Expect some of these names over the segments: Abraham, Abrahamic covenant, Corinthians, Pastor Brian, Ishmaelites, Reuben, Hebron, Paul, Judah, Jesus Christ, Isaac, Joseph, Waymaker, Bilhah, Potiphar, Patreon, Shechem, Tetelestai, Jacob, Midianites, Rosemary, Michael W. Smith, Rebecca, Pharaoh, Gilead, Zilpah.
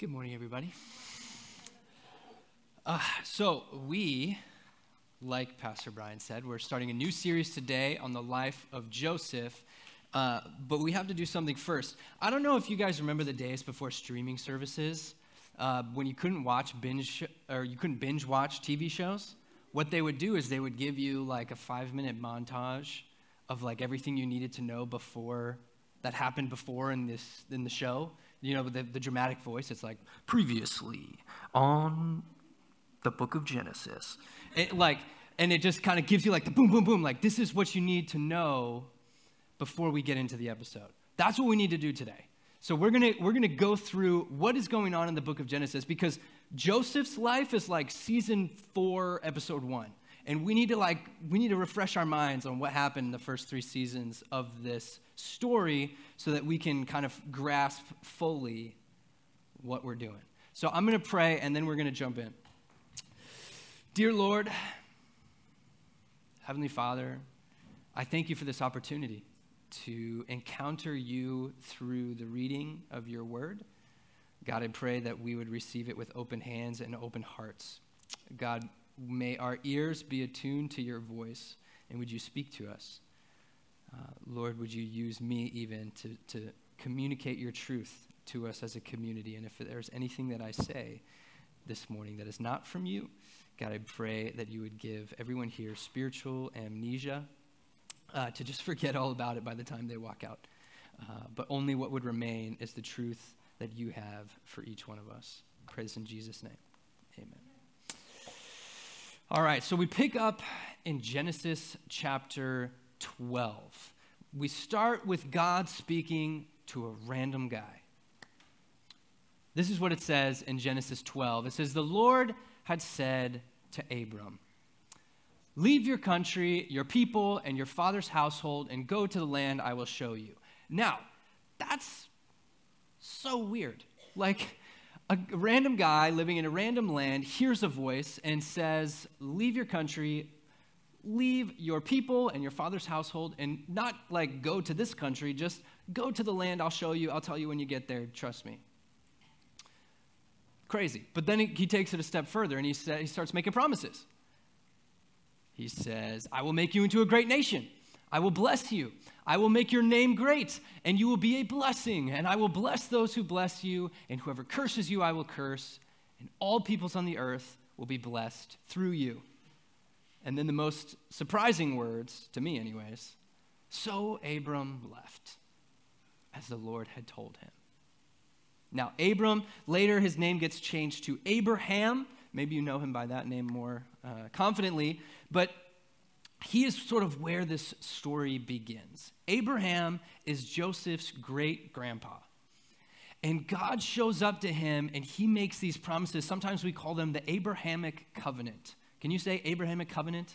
Good morning, everybody. So we, like Pastor Brian said, we're starting a new series today on the life of Joseph, but we have to do something first. I don't know if you guys remember the days before streaming services, when you couldn't watch binge watch TV shows. What they would do is they would give you like a 5-minute montage of like everything you needed to know before that happened before in the show. You know, the dramatic voice, it's like, previously on the book of Genesis. And it just kind of gives you like the boom, boom, boom, like this is what you need to know before we get into the episode. That's what we need to do today. So we're gonna go through what is going on in the book of Genesis, because Joseph's life is like season 4, episode 1. And we need to refresh our minds on what happened in the first 3 seasons of this story so that we can kind of grasp fully what we're doing. So I'm going to pray, and then we're going to jump in. Dear Lord, Heavenly Father, I thank you for this opportunity to encounter you through the reading of your word. God, I pray that we would receive it with open hands and open hearts. God, may our ears be attuned to your voice, and would you speak to us? Lord, would you use me even to communicate your truth to us as a community? And if there's anything that I say this morning that is not from you, God, I pray that you would give everyone here spiritual amnesia to just forget all about it by the time they walk out. But only what would remain is the truth that you have for each one of us. Praise in Jesus' name. Amen. All right, so we pick up in Genesis chapter 12. We start with God speaking to a random guy. This is what it says in Genesis 12. It says, the Lord had said to Abram, leave your country, your people, and your father's household, and go to the land I will show you. Now, that's so weird. Like, a random guy living in a random land hears a voice and says, leave your country, leave your people and your father's household, and not like go to this country, just go to the land I'll show you. I'll tell you when you get there. Trust me. Crazy. But then he takes it a step further, and he starts making promises. He says, I will make you into a great nation. I will bless you. I will make your name great, and you will be a blessing, and I will bless those who bless you, and whoever curses you, I will curse, and all peoples on the earth will be blessed through you. And then the most surprising words, to me anyways, so Abram left, as the Lord had told him. Now, Abram, later his name gets changed to Abraham. Maybe you know him by that name more confidently, but he is sort of where this story begins. Abraham is Joseph's great-grandpa. And God shows up to him, and he makes these promises. Sometimes we call them the Abrahamic covenant. Can you say Abrahamic covenant?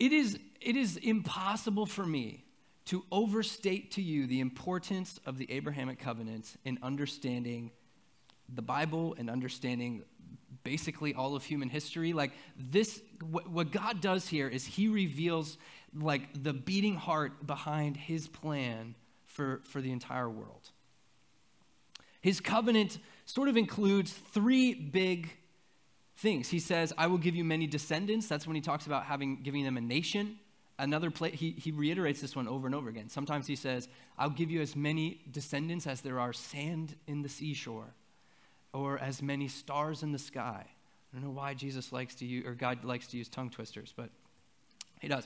It is impossible for me to overstate to you the importance of the Abrahamic covenant in understanding the Bible and understanding basically all of human history. Like this, what God does here is he reveals like the beating heart behind his plan for the entire world. His covenant sort of includes 3 big things. He says, I will give you many descendants. That's when he talks about giving them a nation. Another place, he reiterates this one over and over again. Sometimes he says, I'll give you as many descendants as there are sand in the seashore, or as many stars in the sky. I don't know why God likes to use tongue twisters, but he does.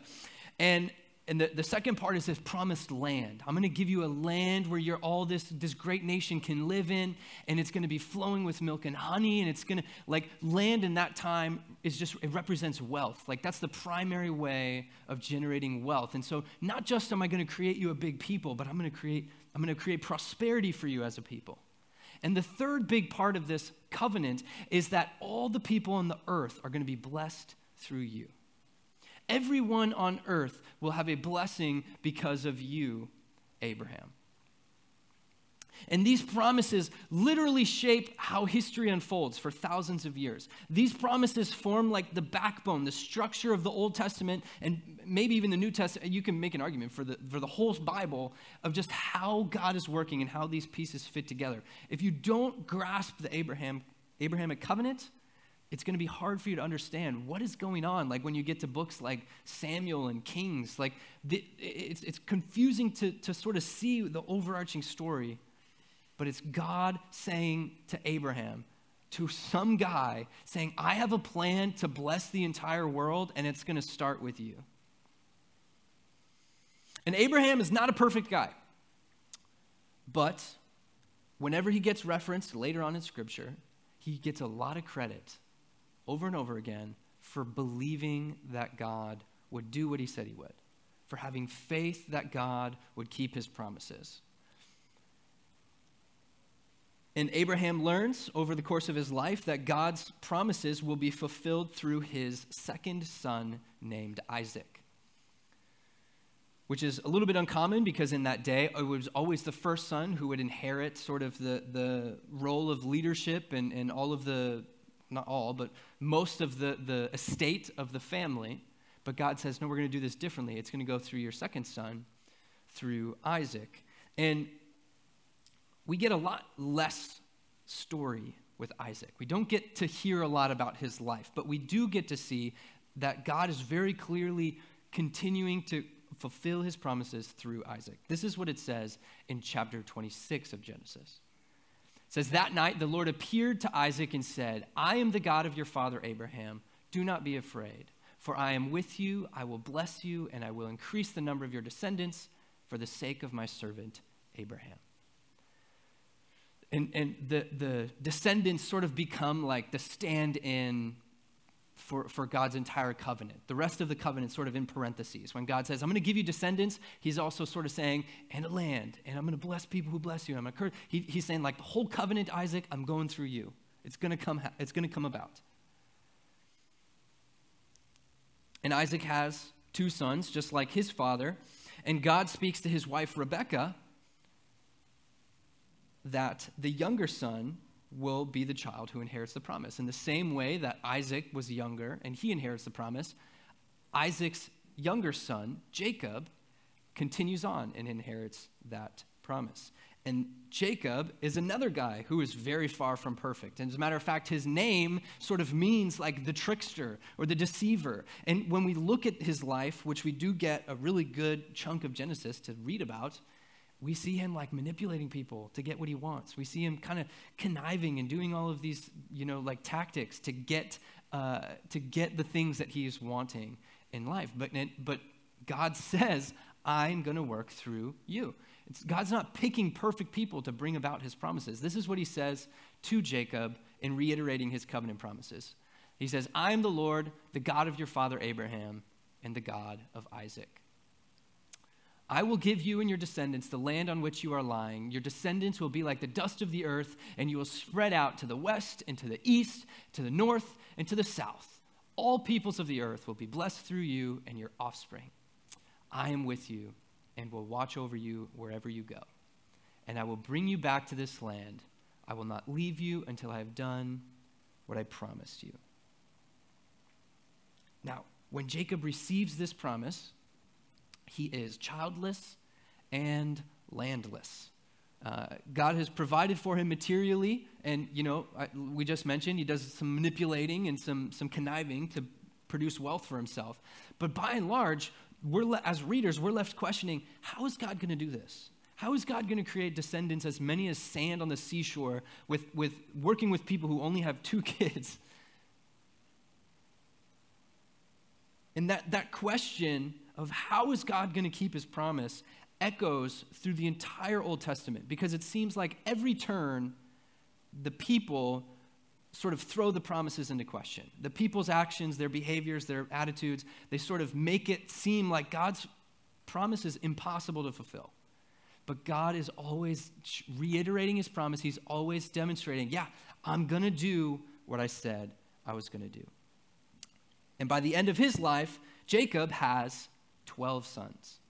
And the second part is this promised land. I'm going to give you a land where you're all this great nation can live in, and it's going to be flowing with milk and honey, and it's going to, like, land in that time is just, it represents wealth. Like, that's the primary way of generating wealth. And so not just am I going to create you a big people, but I'm going to create prosperity for you as a people. And the third big part of this covenant is that all the people on the earth are going to be blessed through you. Everyone on earth will have a blessing because of you, Abraham. And these promises literally shape how history unfolds for thousands of years. These promises form like the backbone, the structure of the Old Testament, and maybe even the New Testament. You can make an argument for the whole Bible of just how God is working and how these pieces fit together. If you don't grasp the Abrahamic covenant, it's going to be hard for you to understand what is going on. Like when you get to books like Samuel and Kings, like it's confusing to sort of see the overarching story. But it's God saying to Abraham, to some guy, saying, I have a plan to bless the entire world, and it's going to start with you. And Abraham is not a perfect guy. But whenever he gets referenced later on in Scripture, he gets a lot of credit over and over again for believing that God would do what he said he would, for having faith that God would keep his promises. And Abraham learns over the course of his life that God's promises will be fulfilled through his second son named Isaac, which is a little bit uncommon because in that day, it was always the first son who would inherit sort of the role of leadership and all of the, not all, but most of the estate of the family. But God says, no, we're going to do this differently. It's going to go through your second son, through Isaac. And we get a lot less story with Isaac. We don't get to hear a lot about his life, but we do get to see that God is very clearly continuing to fulfill his promises through Isaac. This is what it says in chapter 26 of Genesis. It says, that night the Lord appeared to Isaac and said, I am the God of your father Abraham. Do not be afraid, for I am with you. I will bless you, and I will increase the number of your descendants for the sake of my servant Abraham. And the descendants sort of become like the stand-in for God's entire covenant. The rest of the covenant sort of in parentheses. When God says, I'm going to give you descendants, he's also sort of saying, and a land, and I'm going to bless people who bless you. And I'm going to curse. He's saying like the whole covenant, Isaac, I'm going through you. It's going to come about. And Isaac has two sons, just like his father. And God speaks to his wife, Rebecca, that the younger son will be the child who inherits the promise. In the same way that Isaac was younger and he inherits the promise, Isaac's younger son, Jacob, continues on and inherits that promise. And Jacob is another guy who is very far from perfect. And as a matter of fact, his name sort of means like the trickster or the deceiver. And when we look at his life, which we do get a really good chunk of Genesis to read about, we see him like manipulating people to get what he wants. We see him kind of conniving and doing all of these, like tactics to get the things that he is wanting in life. But God says, I'm going to work through you. God's not picking perfect people to bring about his promises. This is what he says to Jacob in reiterating his covenant promises. He says, I am the Lord, the God of your father Abraham, and the God of Isaac. I will give you and your descendants the land on which you are lying. Your descendants will be like the dust of the earth, and you will spread out to the west and to the east, to the north and to the south. All peoples of the earth will be blessed through you and your offspring. I am with you and will watch over you wherever you go. And I will bring you back to this land. I will not leave you until I have done what I promised you. Now, when Jacob receives this promise, he is childless and landless. God has provided for him materially, and we just mentioned he does some manipulating and some conniving to produce wealth for himself. But by and large, as readers, we're left questioning, how is God going to do this? How is God going to create descendants as many as sand on the seashore with working with people who only have two kids? And that question of how is God going to keep his promise echoes through the entire Old Testament, because it seems like every turn the people sort of throw the promises into question. The people's actions, their behaviors, their attitudes, they sort of make it seem like God's promise is impossible to fulfill. But God is always reiterating his promise. He's always demonstrating, I'm going to do what I said I was going to do. And by the end of his life, Jacob has 12 sons.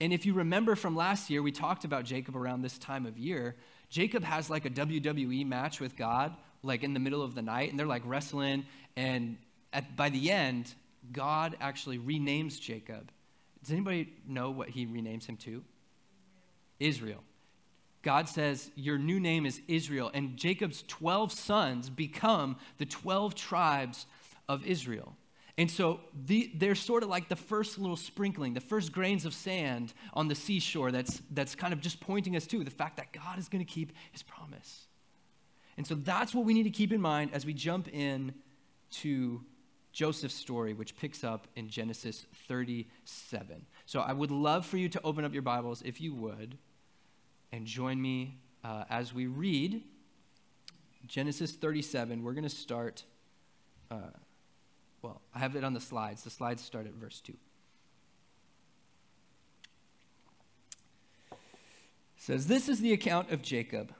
And if you remember from last year, we talked about Jacob around this time of year. Jacob has like a WWE match with God, like in the middle of the night, and they're like wrestling. And by the end, God actually renames Jacob. Does anybody know what he renames him to? Israel. God says, your new name is Israel. And Jacob's 12 sons become the 12 tribes of Israel. And so they're sort of like the first little sprinkling, the first grains of sand on the seashore that's kind of just pointing us to the fact that God is going to keep his promise. And so that's what we need to keep in mind as we jump in to Joseph's story, which picks up in Genesis 37. So I would love for you to open up your Bibles, if you would, and join me as we read Genesis 37. We're going to start... Well, I have it on the slides. The slides start at verse 2. It says, this is the account of Jacob.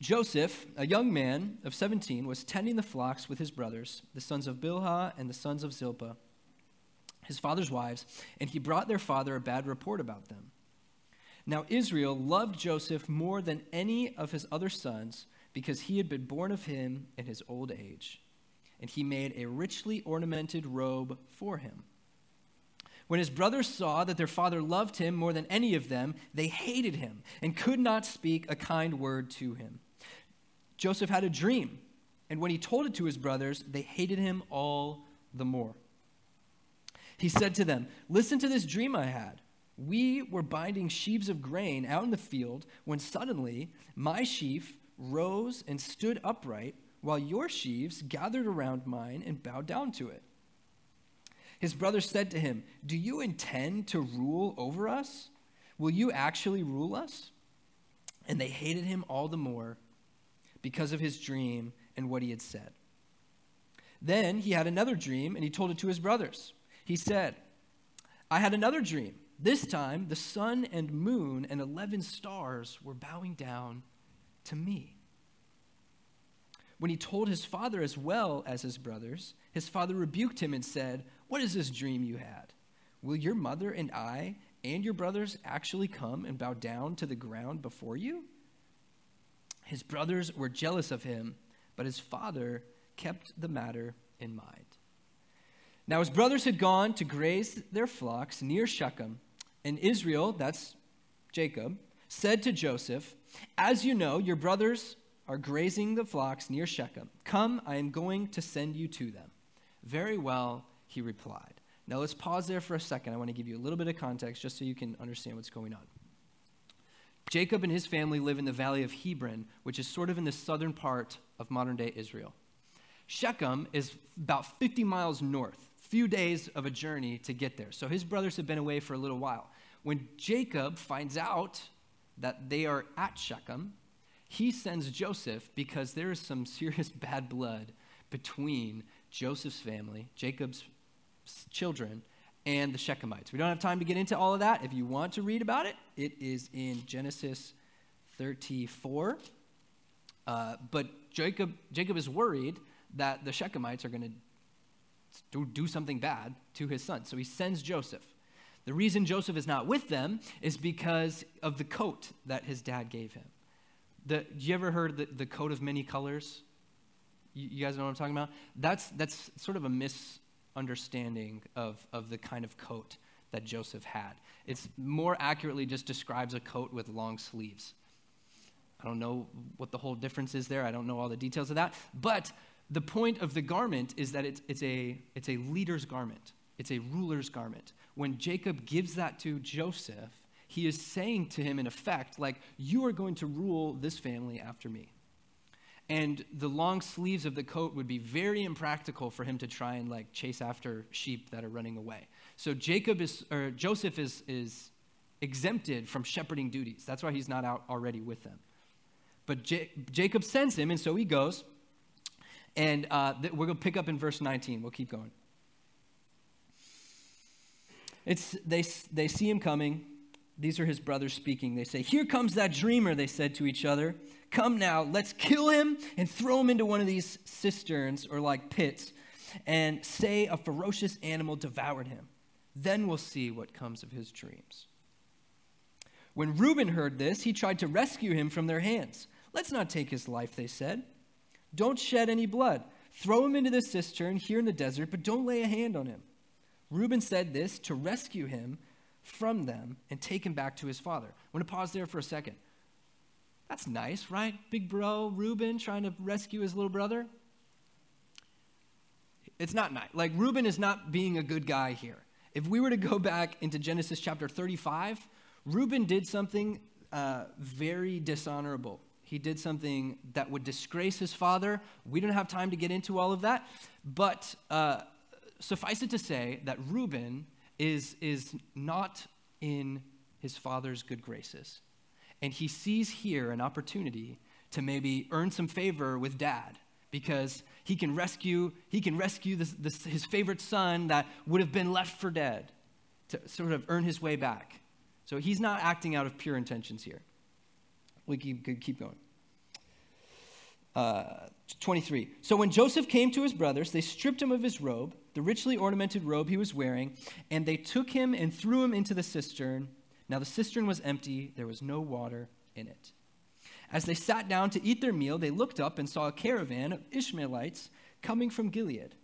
Joseph, a young man of 17, was tending the flocks with his brothers, the sons of Bilhah and the sons of Zilpah, his father's wives, and he brought their father a bad report about them. Now Israel loved Joseph more than any of his other sons because he had been born of him in his old age. And he made a richly ornamented robe for him. When his brothers saw that their father loved him more than any of them, they hated him and could not speak a kind word to him. Joseph had a dream, and when he told it to his brothers, they hated him all the more. He said to them, listen to this dream I had. We were binding sheaves of grain out in the field when suddenly my sheaf rose and stood upright, while your sheaves gathered around mine and bowed down to it. His brother said to him, do you intend to rule over us? Will you actually rule us? And they hated him all the more because of his dream and what he had said. Then he had another dream, and he told it to his brothers. He said, I had another dream. This time the sun and moon and 11 stars were bowing down to me. When he told his father as well as his brothers, his father rebuked him and said, what is this dream you had? Will your mother and I and your brothers actually come and bow down to the ground before you? His brothers were jealous of him, but his father kept the matter in mind. Now his brothers had gone to graze their flocks near Shechem, and Israel, that's Jacob, said to Joseph, as you know, your brothers are grazing the flocks near Shechem. Come, I am going to send you to them. Very well, he replied. Now let's pause there for a second. I want to give you a little bit of context just so you can understand what's going on. Jacob and his family live in the valley of Hebron, which is sort of in the southern part of modern-day Israel. Shechem is about 50 miles north, few days of a journey to get there. So his brothers have been away for a little while. When Jacob finds out that they are at Shechem, he sends Joseph because there is some serious bad blood between Joseph's family, Jacob's children, and the Shechemites. We don't have time to get into all of that. If you want to read about it, it is in Genesis 34. But Jacob is worried that the Shechemites are going to do something bad to his son. So he sends Joseph. The reason Joseph is not with them is because of the coat that his dad gave him. You ever heard the coat of many colors? You guys know what I'm talking about? That's sort of a misunderstanding of the kind of coat that Joseph had. It's more accurately just describes a coat with long sleeves. I don't know what the whole difference is there. I don't know all the details of that. But the point of the garment is that it's a leader's garment. It's a ruler's garment. When Jacob gives that to Joseph, he is saying to him, in effect, like, you are going to rule this family after me. And the long sleeves of the coat would be very impractical for him to try and, like, chase after sheep that are running away. So Joseph is exempted from shepherding duties. That's why he's not out already with them. But Jacob sends him, and so he goes. And we're going to pick up in verse 19. We'll keep going. They see him coming. These are his brothers speaking. They say, here comes that dreamer, they said to each other. Come now, let's kill him and throw him into one of these cisterns or like pits and say a ferocious animal devoured him. Then we'll see what comes of his dreams. When Reuben heard this, he tried to rescue him from their hands. Let's not take his life, they said. Don't shed any blood. Throw him into the cistern here in the desert, but don't lay a hand on him. Reuben said this to rescue him from them and take him back to his father. I'm going to pause there for a second. That's nice, right? Big bro Reuben trying to rescue his little brother. It's not nice. Like, Reuben is not being a good guy here. If we were to go back into Genesis chapter 35, Reuben did something very dishonorable. He did something that would disgrace his father. We don't have time to get into all of that, but suffice it to say that Reuben is not in his father's good graces. And he sees here an opportunity to maybe earn some favor with dad, because he can rescue his favorite son that would have been left for dead, to sort of earn his way back. So he's not acting out of pure intentions here. We keep going. 23. So when Joseph came to his brothers, they stripped him of his robe, the richly ornamented robe he was wearing, and they took him and threw him into the cistern. Now the cistern was empty. There was no water in it. As they sat down to eat their meal, they looked up and saw a caravan of Ishmaelites coming from Gilead.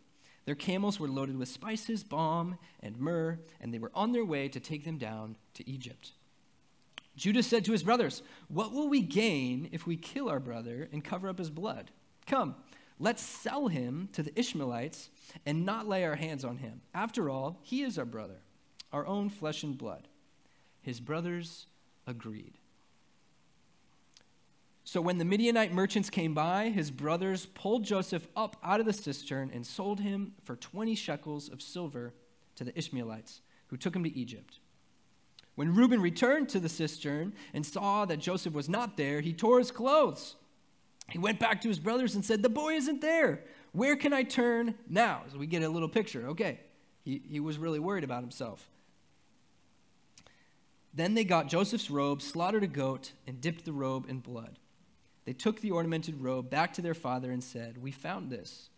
Their camels were loaded with spices, balm, and myrrh, and they were on their way to take them down to Egypt. Judah said to his brothers, "What will we gain if we kill our brother and cover up his blood? Come, let's sell him to the Ishmaelites and not lay our hands on him. After all, he is our brother, our own flesh and blood." His brothers agreed. So when the Midianite merchants came by, his brothers pulled Joseph up out of the cistern and sold him for 20 shekels of silver to the Ishmaelites, who took him to Egypt. When Reuben returned to the cistern and saw that Joseph was not there, he tore his clothes. He went back to his brothers and said, "The boy isn't there. Where can I turn now?" So we get a little picture. Okay, he was really worried about himself. Then they got Joseph's robe, slaughtered a goat, and dipped the robe in blood. They took the ornamented robe back to their father and said, "We found this.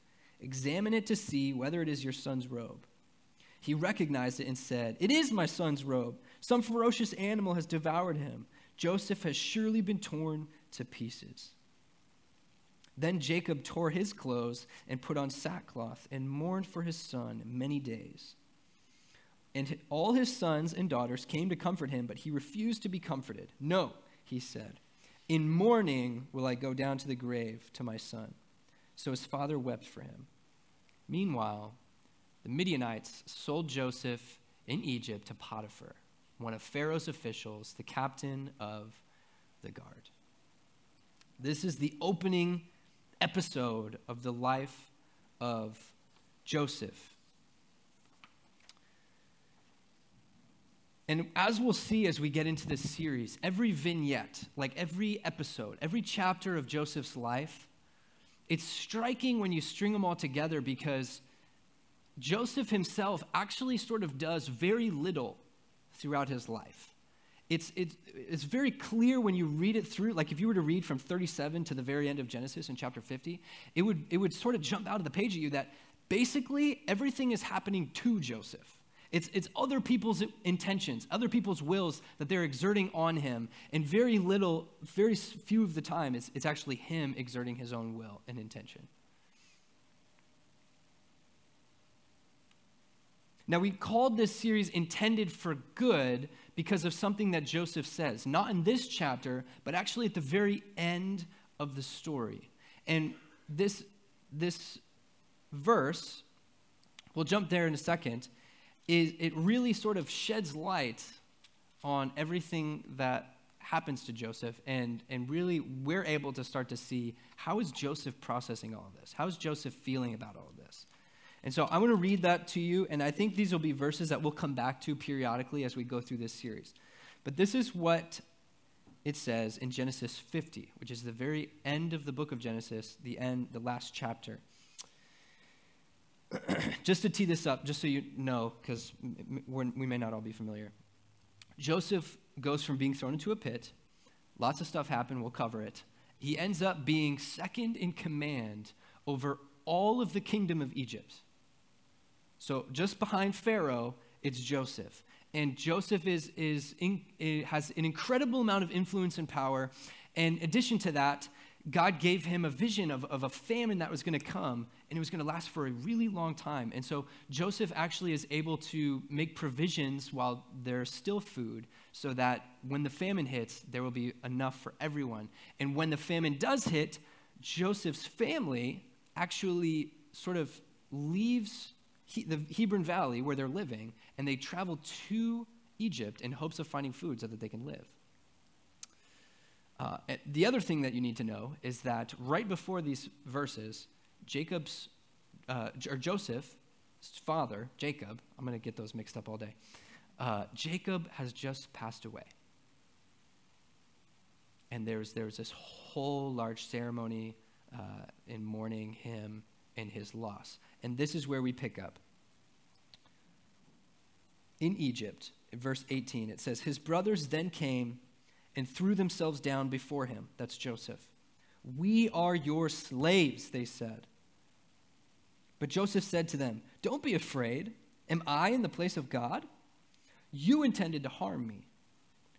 Examine it to see whether it is your son's robe." He recognized it and said, "It is my son's robe. Some ferocious animal has devoured him. Joseph has surely been torn to pieces." Then Jacob tore his clothes and put on sackcloth and mourned for his son many days. And all his sons and daughters came to comfort him, but he refused to be comforted. "No," he said, "in mourning will I go down to the grave to my son." So his father wept for him. Meanwhile, the Midianites sold Joseph in Egypt to Potiphar, one of Pharaoh's officials, the captain of the guard. This is the opening episode of the life of Joseph. And as we'll see as we get into this series, every vignette, like every episode, every chapter of Joseph's life, it's striking when you string them all together, because Joseph himself actually sort of does very little throughout his life. It's very clear when you read it through. Like, if you were to read from 37 to the very end of Genesis in chapter 50, it would sort of jump out of the page at you that basically everything is happening to Joseph. It's other people's intentions, other people's wills that they're exerting on him, and very few of the time, it's actually him exerting his own will and intention. Now, we called this series Intended for Good because of something that Joseph says, not in this chapter, but actually at the very end of the story. And this verse, we'll jump there in a second, it really sort of sheds light on everything that happens to Joseph, and really we're able to start to see, how is Joseph processing all of this? How is Joseph feeling about all of this? And so I want to read that to you, and I think these will be verses that we'll come back to periodically as we go through this series. But this is what it says in Genesis 50, which is the very end of the book of Genesis, the last chapter. Just to tee this up, just so you know, because we may not all be familiar. Joseph goes from being thrown into a pit. Lots of stuff happened. We'll cover it. He ends up being second in command over all of the kingdom of Egypt. So just behind Pharaoh, it's Joseph. and Joseph has an incredible amount of influence and power. And in addition to that, God gave him a vision of a famine that was going to come, and it was going to last for a really long time. And so Joseph actually is able to make provisions while there's still food, so that when the famine hits, there will be enough for everyone. And when the famine does hit, Joseph's family actually sort of leaves the Hebron Valley where they're living, and they travel to Egypt in hopes of finding food so that they can live. The other thing that you need to know is that right before these verses, Joseph's father, Jacob, I'm going to get those mixed up all day. Jacob has just passed away. And there's this whole large ceremony in mourning him and his loss. And this is where we pick up. In Egypt, in verse 18, it says, his brothers then came and threw themselves down before him. That's Joseph. We are your slaves, they said. But Joseph said to them, don't be afraid. Am I in the place of God? You intended to harm me,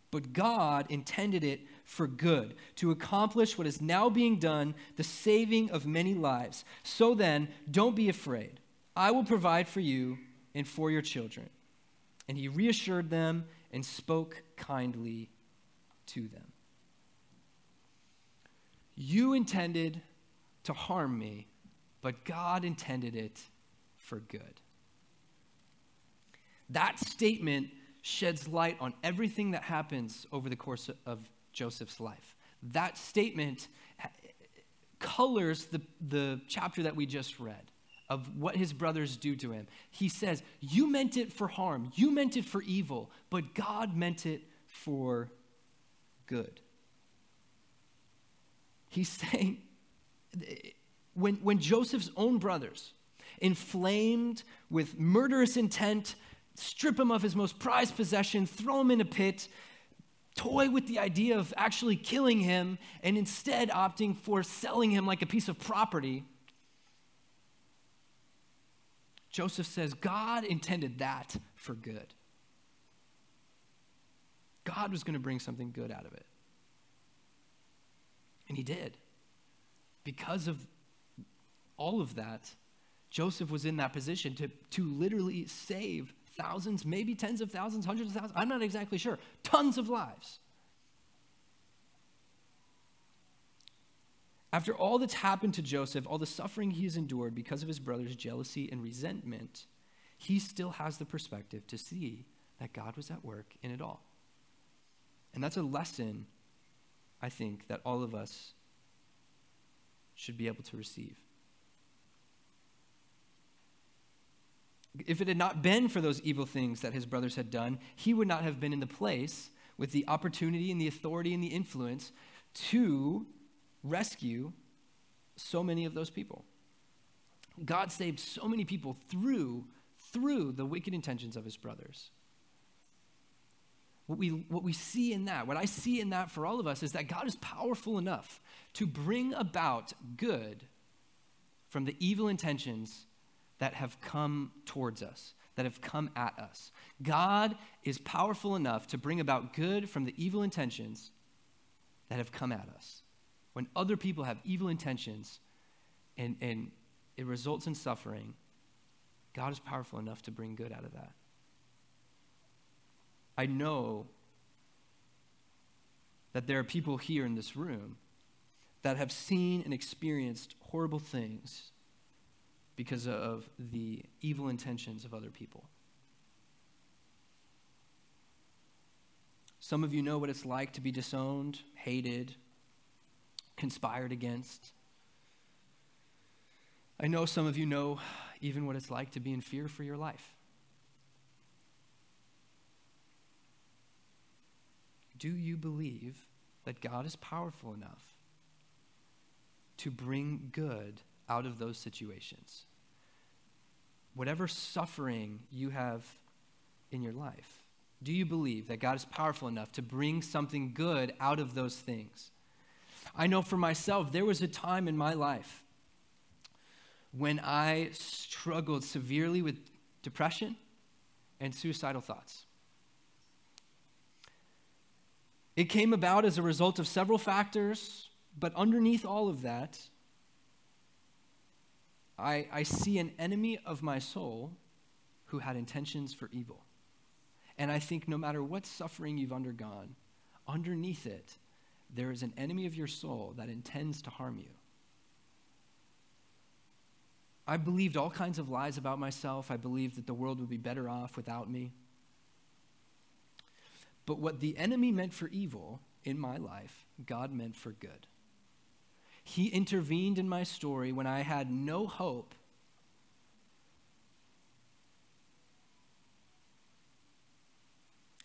but God intended it for good, to accomplish what is now being done, the saving of many lives. So then, don't be afraid. I will provide for you and for your children. And he reassured them and spoke kindly to them. You intended to harm me, but God intended it for good. That statement sheds light on everything that happens over the course of Joseph's life. That statement colors the chapter that we just read of what his brothers do to him. He says, you meant it for harm, you meant it for evil, but God meant it for good. He's saying, when Joseph's own brothers, inflamed with murderous intent, strip him of his most prized possession, throw him in a pit, toy with the idea of actually killing him, and instead opting for selling him like a piece of property, Joseph says, God intended that for good. God was going to bring something good out of it. And he did. Because of all of that, Joseph was in that position to literally save thousands, maybe tens of thousands, hundreds of thousands, I'm not exactly sure, tons of lives. After all that's happened to Joseph, all the suffering he has endured because of his brother's jealousy and resentment, he still has the perspective to see that God was at work in it all. And that's a lesson, I think, that all of us should be able to receive. If it had not been for those evil things that his brothers had done, he would not have been in the place with the opportunity and the authority and the influence to rescue so many of those people. God saved so many people through the wicked intentions of his brothers. What we see in that, what I see in that for all of us is that God is powerful enough to bring about good from the evil intentions that have come towards us, that have come at us. God is powerful enough to bring about good from the evil intentions that have come at us. When other people have evil intentions and it results in suffering, God is powerful enough to bring good out of that. I know that there are people here in this room that have seen and experienced horrible things because of the evil intentions of other people. Some of you know what it's like to be disowned, hated, conspired against. I know some of you know even what it's like to be in fear for your life. Do you believe that God is powerful enough to bring good out of those situations? Whatever suffering you have in your life, do you believe that God is powerful enough to bring something good out of those things? I know for myself, there was a time in my life when I struggled severely with depression and suicidal thoughts. It came about as a result of several factors, but underneath all of that, I see an enemy of my soul who had intentions for evil. And I think no matter what suffering you've undergone, underneath it, there is an enemy of your soul that intends to harm you. I believed all kinds of lies about myself. I believed that the world would be better off without me. But what the enemy meant for evil in my life, God meant for good. He intervened in my story when I had no hope.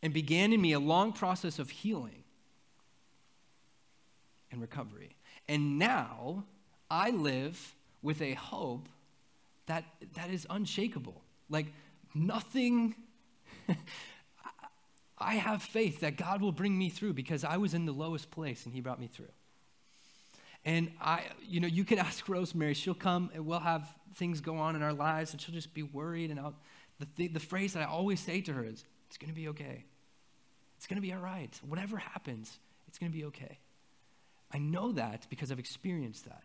And began in me a long process of healing and recovery. And now I live with a hope that is unshakable. Like nothing, I have faith that God will bring me through because I was in the lowest place and he brought me through. And you could ask Rosemary, she'll come and we'll have things go on in our lives and she'll just be worried. And the phrase that I always say to her is, it's going to be okay. It's going to be all right. Whatever happens, it's going to be okay. I know that because I've experienced that.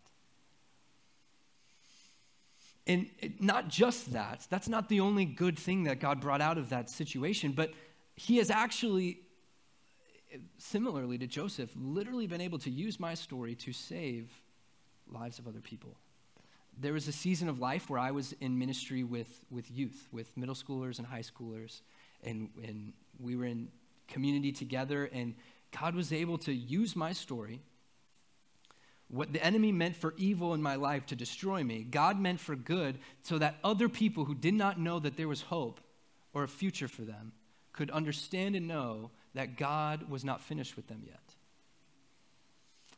And not just that, that's not the only good thing that God brought out of that situation, but he has actually, similarly to Joseph, literally been able to use my story to save lives of other people. There was a season of life where I was in ministry with youth, with middle schoolers and high schoolers, and we were in community together, and God was able to use my story. What the enemy meant for evil in my life to destroy me, God meant for good so that other people who did not know that there was hope or a future for them could understand and know that God was not finished with them yet.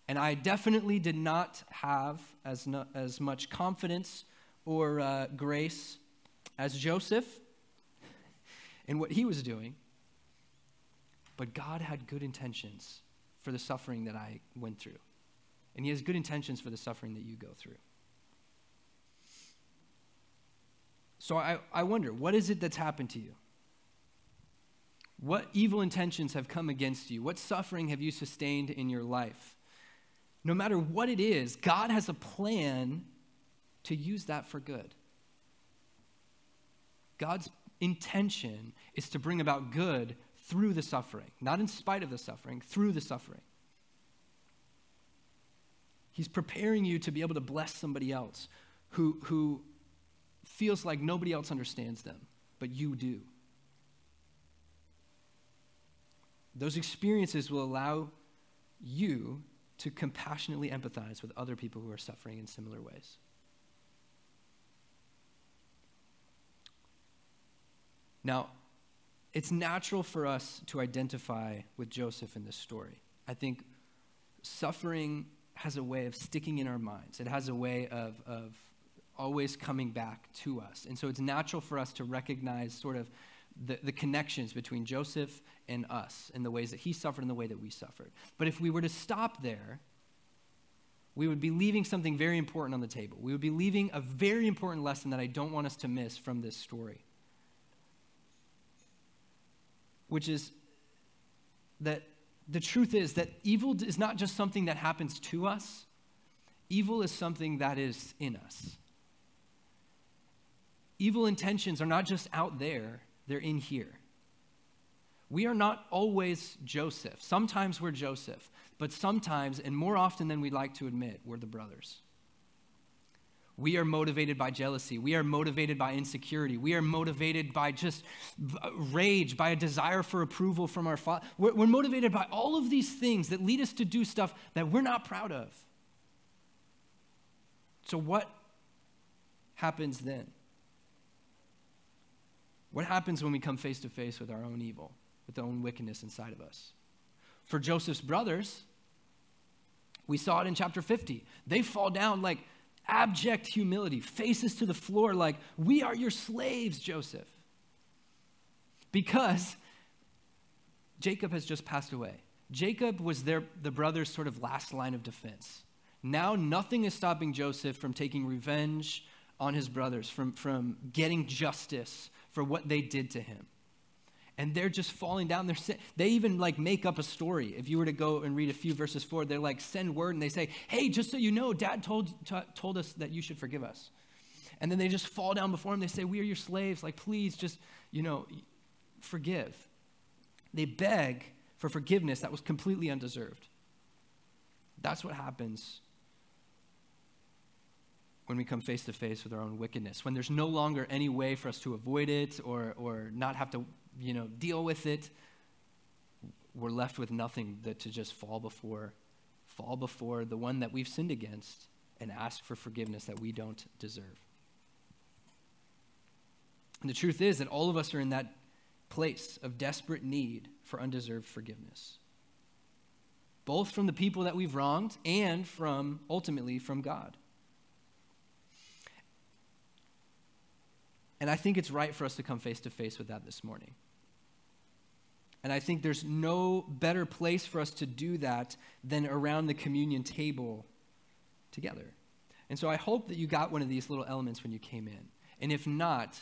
And I definitely did not have as much confidence or grace as Joseph in what he was doing, but God had good intentions for the suffering that I went through. And he has good intentions for the suffering that you go through. So I wonder, what is it that's happened to you? What evil intentions have come against you? What suffering have you sustained in your life? No matter what it is, God has a plan to use that for good. God's intention is to bring about good through the suffering, not in spite of the suffering, through the suffering. He's preparing you to be able to bless somebody else who feels like nobody else understands them, but you do. Those experiences will allow you to compassionately empathize with other people who are suffering in similar ways. Now, it's natural for us to identify with Joseph in this story. I think suffering has a way of sticking in our minds. It has a way of always coming back to us. And so it's natural for us to recognize sort of the connections between Joseph and us and the ways that he suffered and the way that we suffered. But if we were to stop there, we would be leaving something very important on the table. We would be leaving a very important lesson that I don't want us to miss from this story, which is that the truth is that evil is not just something that happens to us. Evil is something that is in us. Evil intentions are not just out there, they're in here. We are not always Joseph. Sometimes we're Joseph, but sometimes, and more often than we'd like to admit, we're the brothers. We are motivated by jealousy. We are motivated by insecurity. We are motivated by just rage, by a desire for approval from our father. We're motivated by all of these things that lead us to do stuff that we're not proud of. So what happens then? What happens when we come face to face with our own evil, with our own wickedness inside of us? For Joseph's brothers, we saw it in chapter 50. They fall down like abject humility, faces to the floor like, we are your slaves, Joseph. Because Jacob has just passed away. Jacob was the brother's sort of last line of defense. Now nothing is stopping Joseph from taking revenge on his brothers, from getting justice for what they did to him. and they're just falling down. They even like make up a story. If you were to go and read a few verses forward, they're like, send word, and they say, hey, just so you know, Dad told us that you should forgive us. And then they just fall down before him. They say, we are your slaves. Like, please just, forgive. They beg for forgiveness that was completely undeserved. That's what happens when we come face to face with our own wickedness, when there's no longer any way for us to avoid it or not have to, deal with it. We're left with nothing but to just fall before the one that we've sinned against and ask for forgiveness that we don't deserve. And the truth is that all of us are in that place of desperate need for undeserved forgiveness, both from the people that we've wronged and ultimately from God. And I think it's right for us to come face to face with that this morning. And I think there's no better place for us to do that than around the communion table together. And so I hope that you got one of these little elements when you came in. And if not,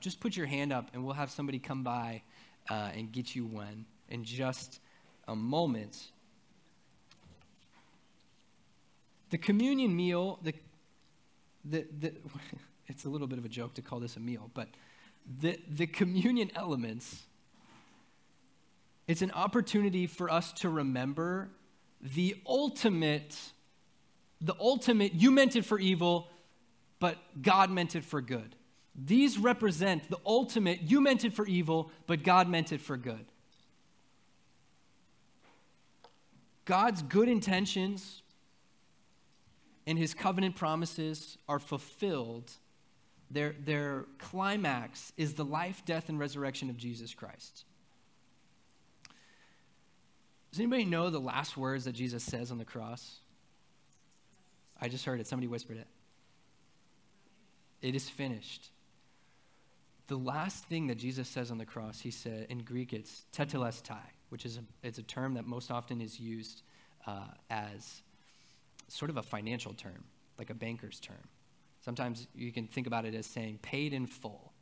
just put your hand up and we'll have somebody come by and get you one in just a moment. The communion meal, it's a little bit of a joke to call this a meal, but the communion elements, it's an opportunity for us to remember the ultimate, you meant it for evil, but God meant it for good. These represent the ultimate, you meant it for evil, but God meant it for good. God's good intentions and his covenant promises are fulfilled. Their climax is the life, death, and resurrection of Jesus Christ. Does anybody know the last words that Jesus says on the cross? I just heard it. Somebody whispered it. It is finished. The last thing that Jesus says on the cross, he said, in Greek it's tetelestai, which is it's a term that most often is used as sort of a financial term, like a banker's term. Sometimes you can think about it as saying paid in full.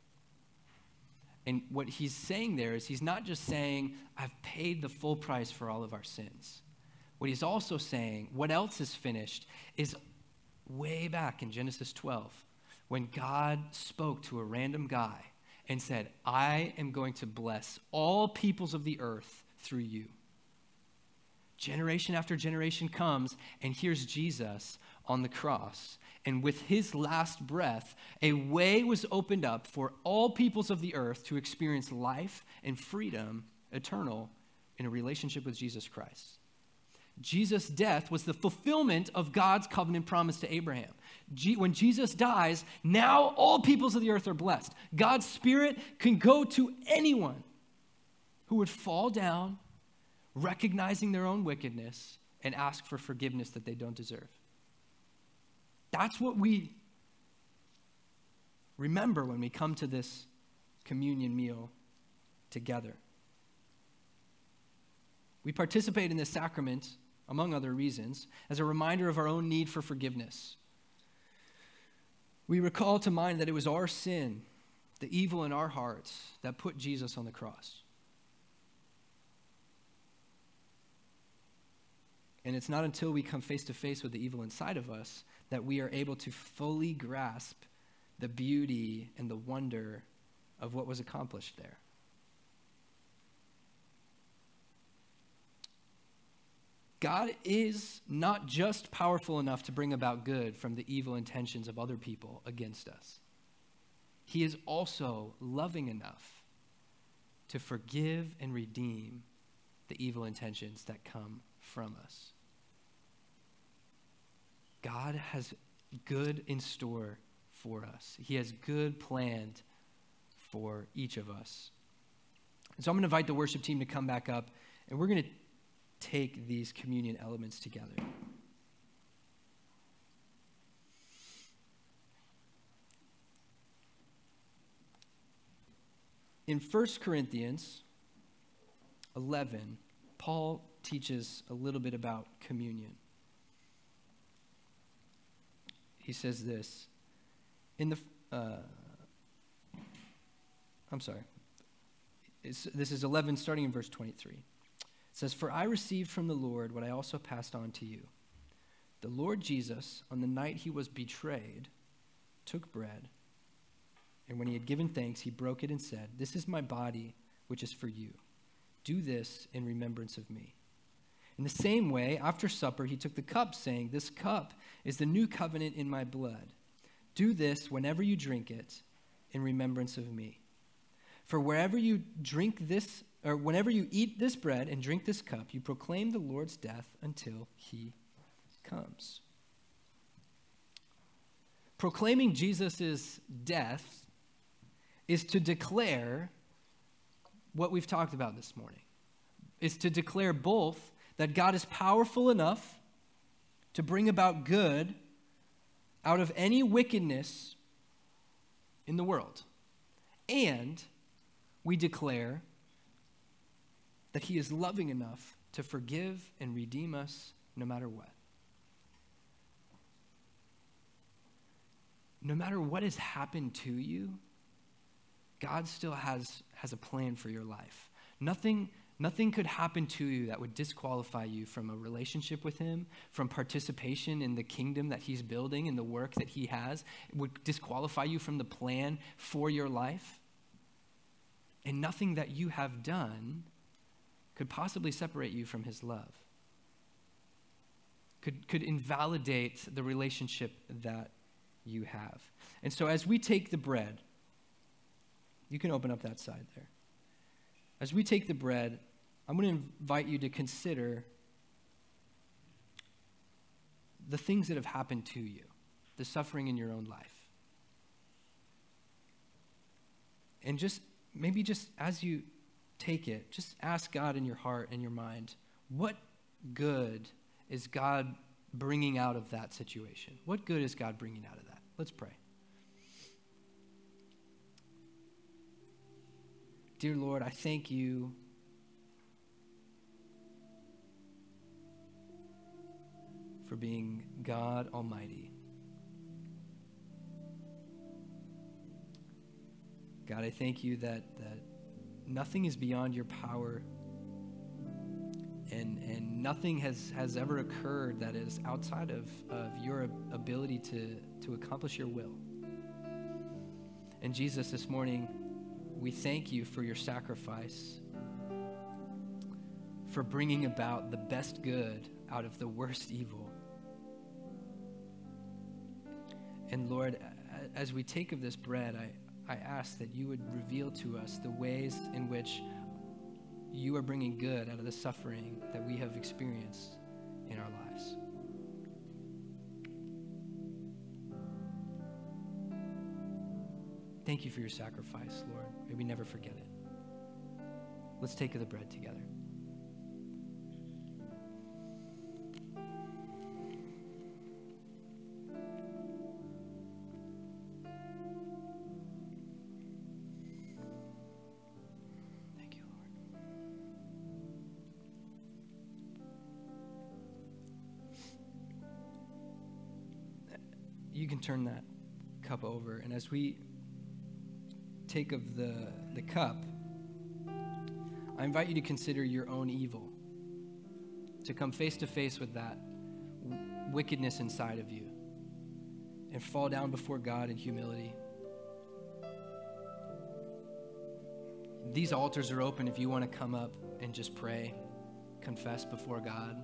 And what he's saying there is he's not just saying, I've paid the full price for all of our sins. What he's also saying, what else is finished, is way back in Genesis 12, when God spoke to a random guy and said, I am going to bless all peoples of the earth through you. Generation after generation comes, and here's Jesus on the cross. And with his last breath, a way was opened up for all peoples of the earth to experience life and freedom eternal in a relationship with Jesus Christ. Jesus' death was the fulfillment of God's covenant promise to Abraham. When Jesus dies, now all peoples of the earth are blessed. God's Spirit can go to anyone who would fall down, recognizing their own wickedness, and ask for forgiveness that they don't deserve. That's what we remember when we come to this communion meal together. We participate in this sacrament, among other reasons, as a reminder of our own need for forgiveness. We recall to mind that it was our sin, the evil in our hearts, that put Jesus on the cross. And it's not until we come face to face with the evil inside of us that we are able to fully grasp the beauty and the wonder of what was accomplished there. God is not just powerful enough to bring about good from the evil intentions of other people against us. He is also loving enough to forgive and redeem the evil intentions that come from us. God has good in store for us. He has good planned for each of us. And so I'm going to invite the worship team to come back up, and we're going to take these communion elements together. In 1 Corinthians 11, Paul teaches a little bit about communion. He says this, This is 11, starting in verse 23. It says, "For I received from the Lord what I also passed on to you. The Lord Jesus, on the night he was betrayed, took bread, and when he had given thanks, he broke it and said, 'This is my body, which is for you. Do this in remembrance of me.' In the same way, after supper, he took the cup, saying, 'This cup is the new covenant in my blood. Do this whenever you drink it in remembrance of me. For wherever you drink this, or whenever you eat this bread and drink this cup, you proclaim the Lord's death until he comes." Proclaiming Jesus' death is to declare what we've talked about this morning. It's to declare both that God is powerful enough to bring about good out of any wickedness in the world, and we declare that he is loving enough to forgive and redeem us no matter what. No matter what has happened to you, God still has a plan for your life. Nothing could happen to you that would disqualify you from a relationship with him, from participation in the kingdom that he's building and the work that he has. It would disqualify you from the plan for your life. And nothing that you have done could possibly separate you from his love, could invalidate the relationship that you have. And so as we take the bread, you can open up that side there. As we take the bread, I'm going to invite you to consider the things that have happened to you, the suffering in your own life. And maybe as you take it, just ask God in your heart and your mind, what good is God bringing out of that situation? What good is God bringing out of that? Let's pray. Dear Lord, I thank you for being God Almighty. God, I thank you that nothing is beyond your power, and nothing has ever occurred that is outside of your ability to accomplish your will. And Jesus, this morning, we thank you for your sacrifice, for bringing about the best good out of the worst evil. And Lord, as we take of this bread, I ask that you would reveal to us the ways in which you are bringing good out of the suffering that we have experienced in our lives. Thank you for your sacrifice, Lord. May we never forget it. Let's take of the bread together. Thank you, Lord. You can turn that cup over, and as we take of the cup, I invite you to consider your own evil, to come face to face with that wickedness inside of you and fall down before God in humility. These altars are open if you want to come up and just pray, confess before God,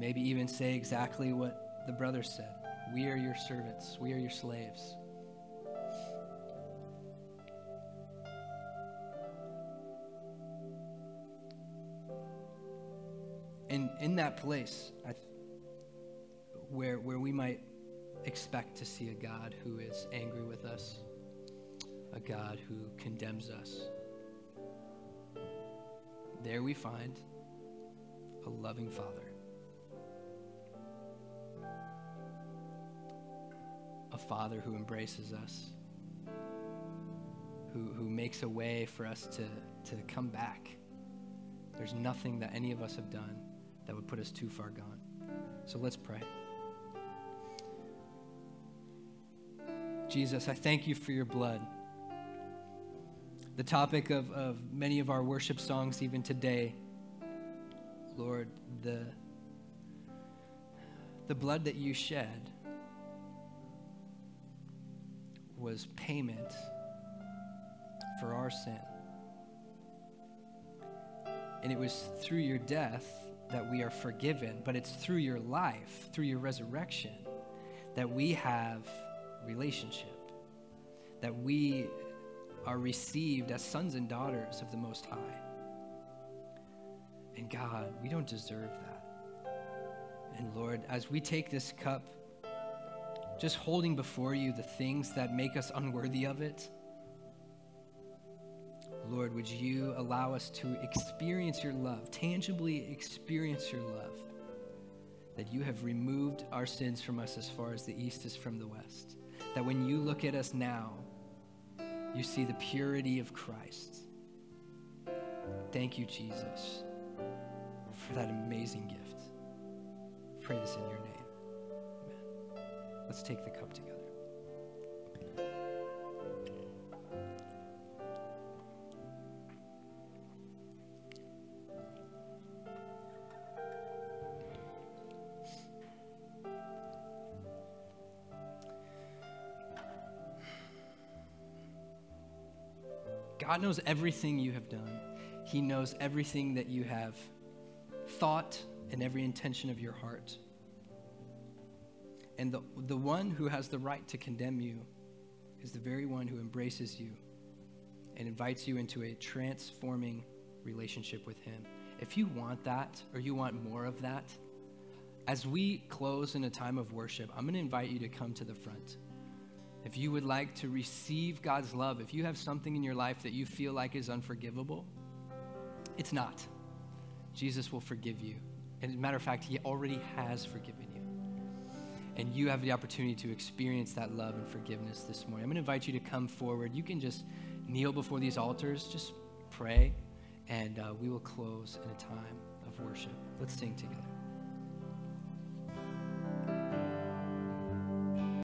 maybe even say exactly what the brother said. We are your servants. We are your slaves. And in that place where we might expect to see a God who is angry with us, a God who condemns us, there we find a loving Father, a Father who embraces us, who makes a way for us to come back. There's nothing that any of us have done that would put us too far gone. So let's pray. Jesus, I thank you for your blood. the topic of many of our worship songs even today. Lord, the blood that you shed was payment for our sin. And it was through your death that we are forgiven, but it's through your life, through your resurrection, that we have relationship, that we are received as sons and daughters of the Most High. And God, we don't deserve that. And Lord, as we take this cup, just holding before you the things that make us unworthy of it, Lord, would you allow us to experience your love, tangibly experience your love, that you have removed our sins from us as far as the east is from the west. That when you look at us now, you see the purity of Christ. Thank you, Jesus, for that amazing gift. Pray this in your name. Amen. Let's take the cup together. God knows everything you have done. He knows everything that you have thought and every intention of your heart. And the one who has the right to condemn you is the very one who embraces you and invites you into a transforming relationship with him. If you want that, or you want more of that, as we close in a time of worship, I'm going to invite you to come to the front. If you would like to receive God's love, if you have something in your life that you feel like is unforgivable, it's not. Jesus will forgive you. And as a matter of fact, he already has forgiven you. And you have the opportunity to experience that love and forgiveness this morning. I'm going to invite you to come forward. You can just kneel before these altars, just pray, and we will close in a time of worship. Let's sing together.